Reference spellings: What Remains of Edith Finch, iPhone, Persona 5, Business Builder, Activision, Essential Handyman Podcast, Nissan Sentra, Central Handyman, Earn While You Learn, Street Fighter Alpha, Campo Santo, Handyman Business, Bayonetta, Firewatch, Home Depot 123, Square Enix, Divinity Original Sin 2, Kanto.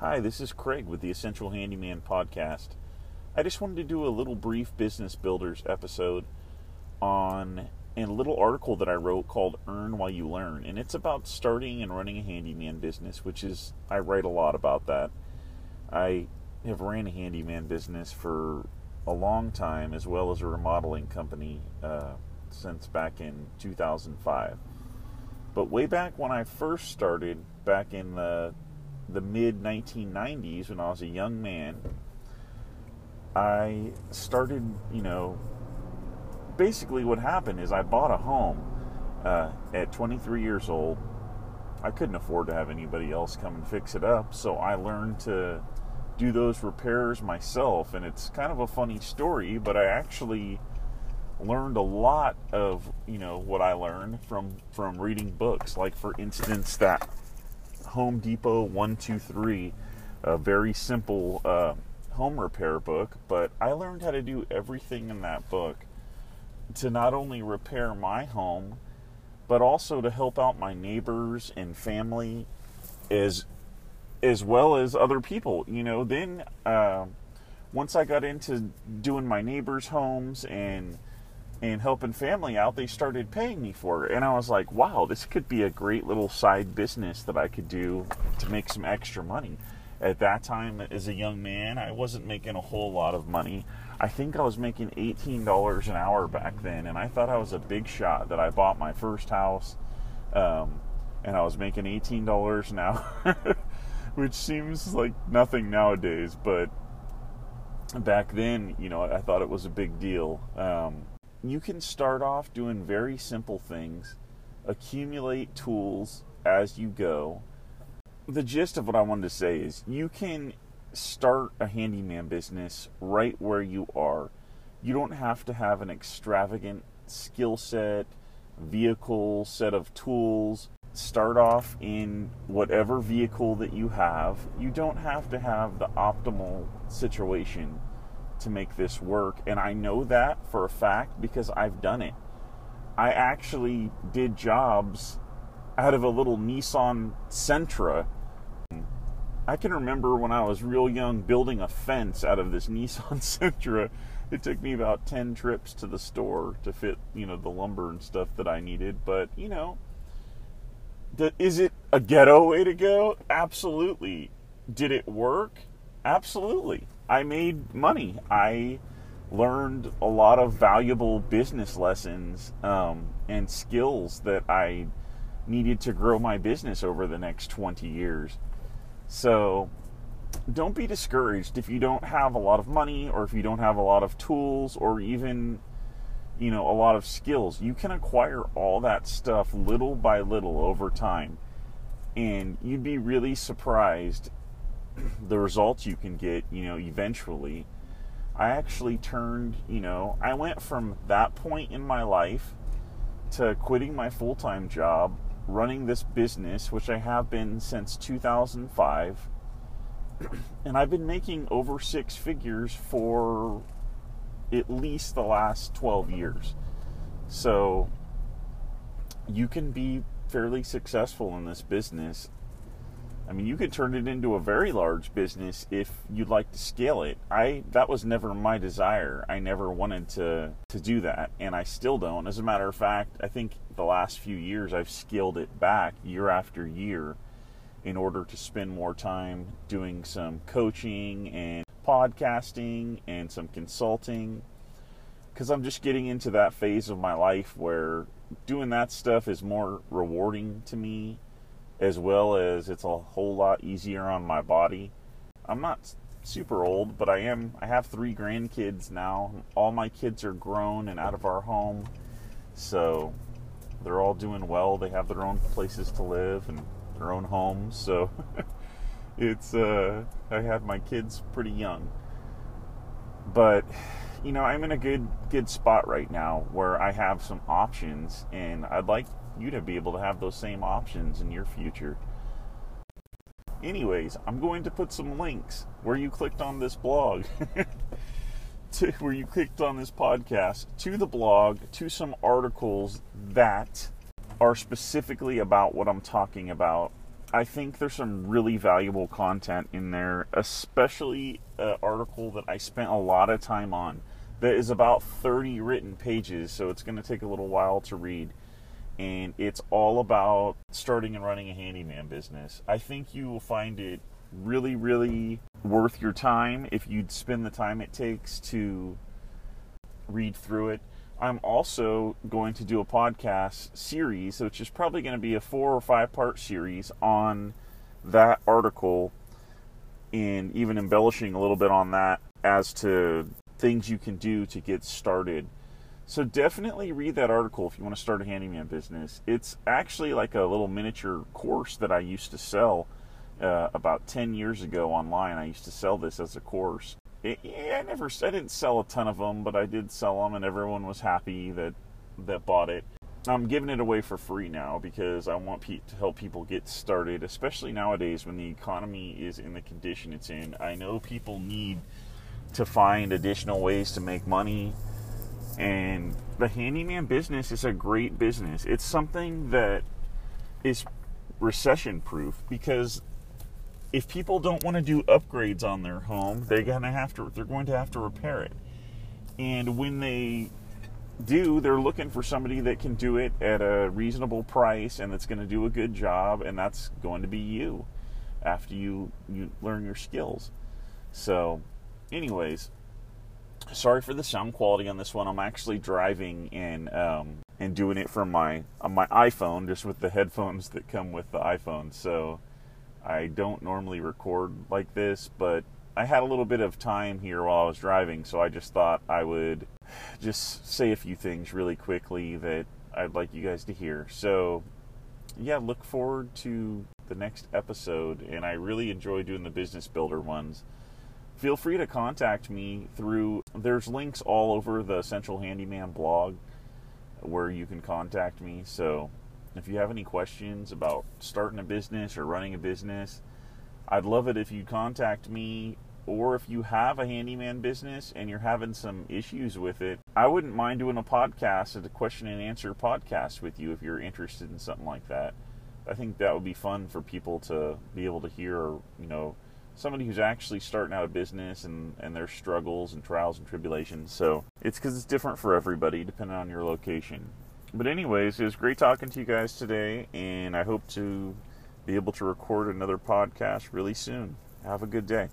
Hi, this is Craig with the Essential Handyman Podcast. I just wanted to do a little brief Business Builders episode on a little article that I wrote called Earn While You Learn, and it's about starting and running a handyman business, which is, I write a lot about that. I have ran a handyman business for a long time, as well as a remodeling company since back in 2005. But way back when I first started, back in the mid-1990s, when I was a young man, I started, basically what happened is I bought a home at 23 years old. I couldn't afford to have anybody else come and fix it up, so I learned to do those repairs myself, and it's kind of a funny story, but I actually learned a lot of, what I learned from reading books. Like, for instance, that Home Depot 123, a very simple home repair book, but I learned how to do everything in that book to not only repair my home, but also to help out my neighbors and family as well as other people. Then once I got into doing my neighbors' homes and helping family out, they started paying me for it. And I was like, wow, this could be a great little side business that I could do to make some extra money. At that time, as a young man, I wasn't making a whole lot of money. I think I was making $18 an hour back then, and I thought I was a big shot that I bought my first house, and I was making $18 an hour, which seems like nothing nowadays, but back then, I thought it was a big deal. You can start off doing very simple things, accumulate tools as you go. The gist of what I wanted to say is you can start a handyman business right where you are. You don't have to have an extravagant skill set, vehicle, set of tools. Start off in whatever vehicle that you have. You don't have to have the optimal situation to make this work, and I know that for a fact because I've done it. I actually did jobs out of a little Nissan Sentra. I can remember when I was real young building a fence out of this Nissan Sentra. It took me about 10 trips to the store to fit, the lumber and stuff that I needed, but, is it a ghetto way to go? Absolutely. Did it work? Absolutely. I made money. I learned a lot of valuable business lessons and skills that I needed to grow my business over the next 20 years. So don't be discouraged if you don't have a lot of money, or if you don't have a lot of tools, or even, a lot of skills. You can acquire all that stuff little by little over time, and you'd be really surprised the results you can get, eventually. I actually turned, I went from that point in my life to quitting my full-time job, running this business, which I have been since 2005, and I've been making over six figures for at least the last 12 years. So you can be fairly successful in this business. I mean, you could turn it into a very large business if you'd like to scale it. That was never my desire. I never wanted to do that, and I still don't. As a matter of fact, I think the last few years I've scaled it back year after year in order to spend more time doing some coaching and podcasting and some consulting, because I'm just getting into that phase of my life where doing that stuff is more rewarding to me, as well as it's a whole lot easier on my body. I'm not super old, but I have 3 grandkids now. All my kids are grown and out of our home, so they're all doing well. They have their own places to live and their own homes, so it's, I have my kids pretty young. But, I'm in a good spot right now where I have some options, and I'd like you to be able to have those same options in your future. Anyways, I'm going to put some links where you clicked on this blog, where you clicked on this podcast, to the blog, to some articles that are specifically about what I'm talking about I think there's some really valuable content in there, especially an article that I spent a lot of time on that is about 30 written pages, so it's going to take a little while to read. And it's all about starting and running a handyman business. I think you will find it really, really worth your time if you'd spend the time it takes to read through it. I'm also going to do a podcast series, which is probably going to be a 4 or 5 part series on that article, and even embellishing a little bit on that as to things you can do to get started. So definitely read that article if you want to start a handyman business. It's actually like a little miniature course that I used to sell about 10 years ago online. I used to sell this as a course. I didn't sell a ton of them, but I did sell them, and everyone was happy that bought it. I'm giving it away for free now because I want to help people get started, especially nowadays when the economy is in the condition it's in. I know people need to find additional ways to make money. And the handyman business is a great business. It's something that is recession-proof, because if people don't want to do upgrades on their home, they're going to have to repair it. And when they do, they're looking for somebody that can do it at a reasonable price and that's going to do a good job, and that's going to be you after you learn your skills. So, anyways, sorry for the sound quality on this one. I'm actually driving and doing it from my iPhone, just with the headphones that come with the iPhone. So I don't normally record like this, but I had a little bit of time here while I was driving, so I just thought I would just say a few things really quickly that I'd like you guys to hear. So yeah, look forward to the next episode, and I really enjoy doing the Business Builder ones. Feel free to contact me there's links all over the Central Handyman blog where you can contact me. So if you have any questions about starting a business or running a business, I'd love it if you'd contact me. Or if you have a handyman business and you're having some issues with it, I wouldn't mind doing a question and answer podcast with you if you're interested in something like that. I think that would be fun for people to be able to hear, somebody who's actually starting out a business and their struggles and trials and tribulations. So it's different for everybody depending on your location. But anyways, it was great talking to you guys today, and I hope to be able to record another podcast really soon. Have a good day.